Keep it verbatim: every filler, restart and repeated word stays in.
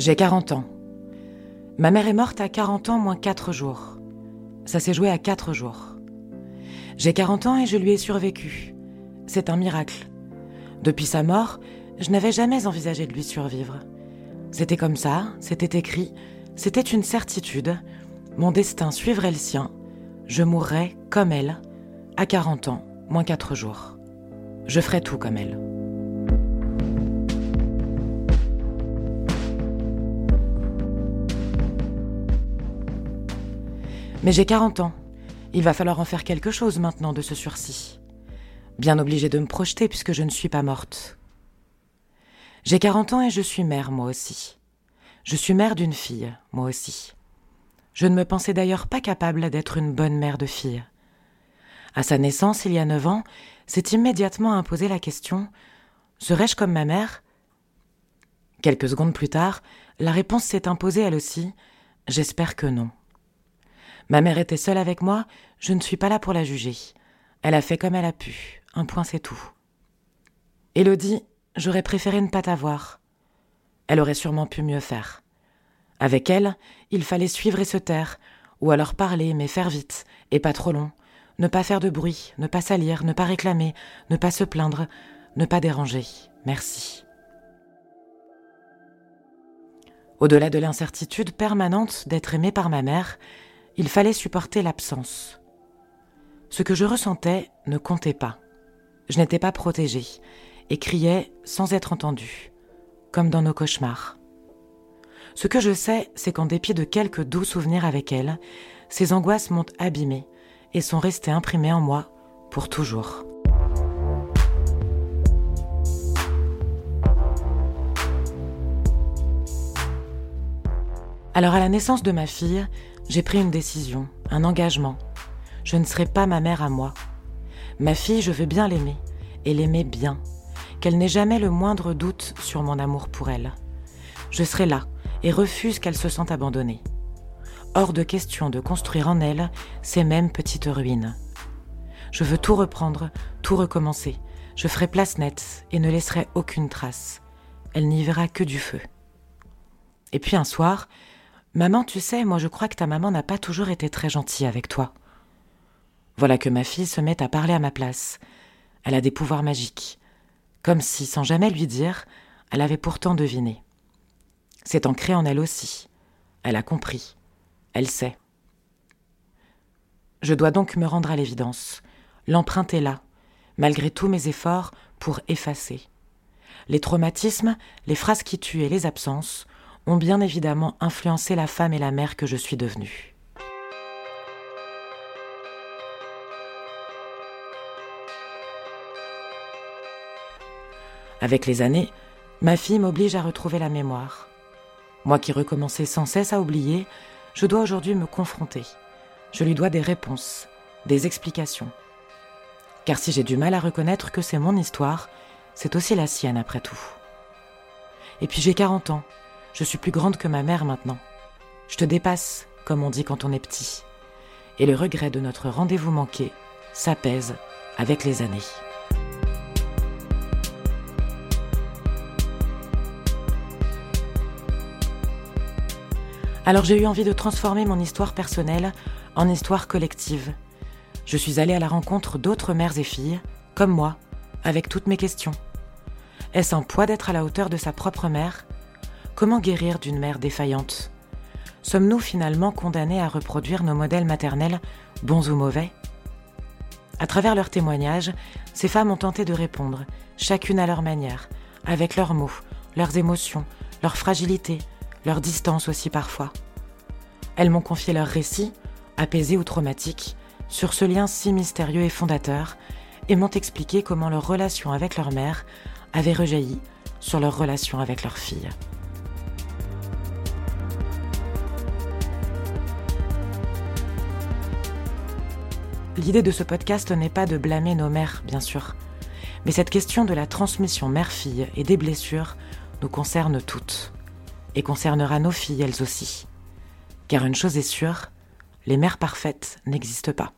J'ai quarante ans. Ma mère est morte à quarante ans moins quatre jours. Ça s'est joué à quatre jours. J'ai quarante ans et je lui ai survécu. C'est un miracle. Depuis sa mort, je n'avais jamais envisagé de lui survivre. C'était comme ça, c'était écrit, c'était une certitude. Mon destin suivrait le sien. Je mourrais comme elle, à quarante ans, moins quatre jours. Je ferais tout comme elle. Mais j'ai quarante ans. Il va falloir en faire quelque chose maintenant de ce sursis. Bien obligée de me projeter puisque je ne suis pas morte. J'ai quarante ans et je suis mère, moi aussi. Je suis mère d'une fille, moi aussi. Je ne me pensais d'ailleurs pas capable d'être une bonne mère de fille. À sa naissance, il y a neuf ans, s'est immédiatement imposée la question « Serais-je comme ma mère ?» Quelques secondes plus tard, la réponse s'est imposée elle aussi « J'espère que non. » Ma mère était seule avec moi, je ne suis pas là pour la juger. Elle a fait comme elle a pu, un point c'est tout. Élodie, j'aurais préféré ne pas t'avoir. Elle aurait sûrement pu mieux faire. Avec elle, il fallait suivre et se taire, ou alors parler mais faire vite, et pas trop long. Ne pas faire de bruit, ne pas salir, ne pas réclamer, ne pas se plaindre, ne pas déranger. Merci. Au-delà de l'incertitude permanente d'être aimée par ma mère, il fallait supporter l'absence. Ce que je ressentais ne comptait pas. Je n'étais pas protégée et criais sans être entendue, comme dans nos cauchemars. Ce que je sais, c'est qu'en dépit de quelques doux souvenirs avec elle, ces angoisses m'ont abîmée et sont restées imprimées en moi pour toujours. Alors à la naissance de ma fille, j'ai pris une décision, un engagement. Je ne serai pas ma mère à moi. Ma fille, je veux bien l'aimer, et l'aimer bien, qu'elle n'ait jamais le moindre doute sur mon amour pour elle. Je serai là, et refuse qu'elle se sente abandonnée. Hors de question de construire en elle ces mêmes petites ruines. Je veux tout reprendre, tout recommencer. Je ferai place nette, et ne laisserai aucune trace. Elle n'y verra que du feu. Et puis un soir, « Maman, tu sais, moi je crois que ta maman n'a pas toujours été très gentille avec toi. » Voilà que ma fille se met à parler à ma place. Elle a des pouvoirs magiques. Comme si, sans jamais lui dire, elle avait pourtant deviné. C'est ancré en elle aussi. Elle a compris. Elle sait. Je dois donc me rendre à l'évidence. L'empreinte est là, malgré tous mes efforts pour effacer. Les traumatismes, les phrases qui tuent et les absences ont bien évidemment influencé la femme et la mère que je suis devenue. Avec les années, ma fille m'oblige à retrouver la mémoire. Moi qui recommençais sans cesse à oublier, je dois aujourd'hui me confronter. Je lui dois des réponses, des explications. Car si j'ai du mal à reconnaître que c'est mon histoire, c'est aussi la sienne après tout. Et puis j'ai quarante ans. Je suis plus grande que ma mère maintenant. Je te dépasse, comme on dit quand on est petit. Et le regret de notre rendez-vous manqué s'apaise avec les années. Alors j'ai eu envie de transformer mon histoire personnelle en histoire collective. Je suis allée à la rencontre d'autres mères et filles, comme moi, avec toutes mes questions. Est-ce un poids d'être à la hauteur de sa propre mère ? Comment guérir d'une mère défaillante ? Sommes-nous finalement condamnés à reproduire nos modèles maternels, bons ou mauvais ? À travers leurs témoignages, ces femmes ont tenté de répondre, chacune à leur manière, avec leurs mots, leurs émotions, leur fragilité, leur distance aussi parfois. Elles m'ont confié leurs récits, apaisés ou traumatiques, sur ce lien si mystérieux et fondateur, et m'ont expliqué comment leur relation avec leur mère avait rejailli sur leur relation avec leur fille. L'idée de ce podcast n'est pas de blâmer nos mères, bien sûr. Mais cette question de la transmission mère-fille et des blessures nous concerne toutes. Et concernera nos filles, elles aussi. Car une chose est sûre, les mères parfaites n'existent pas.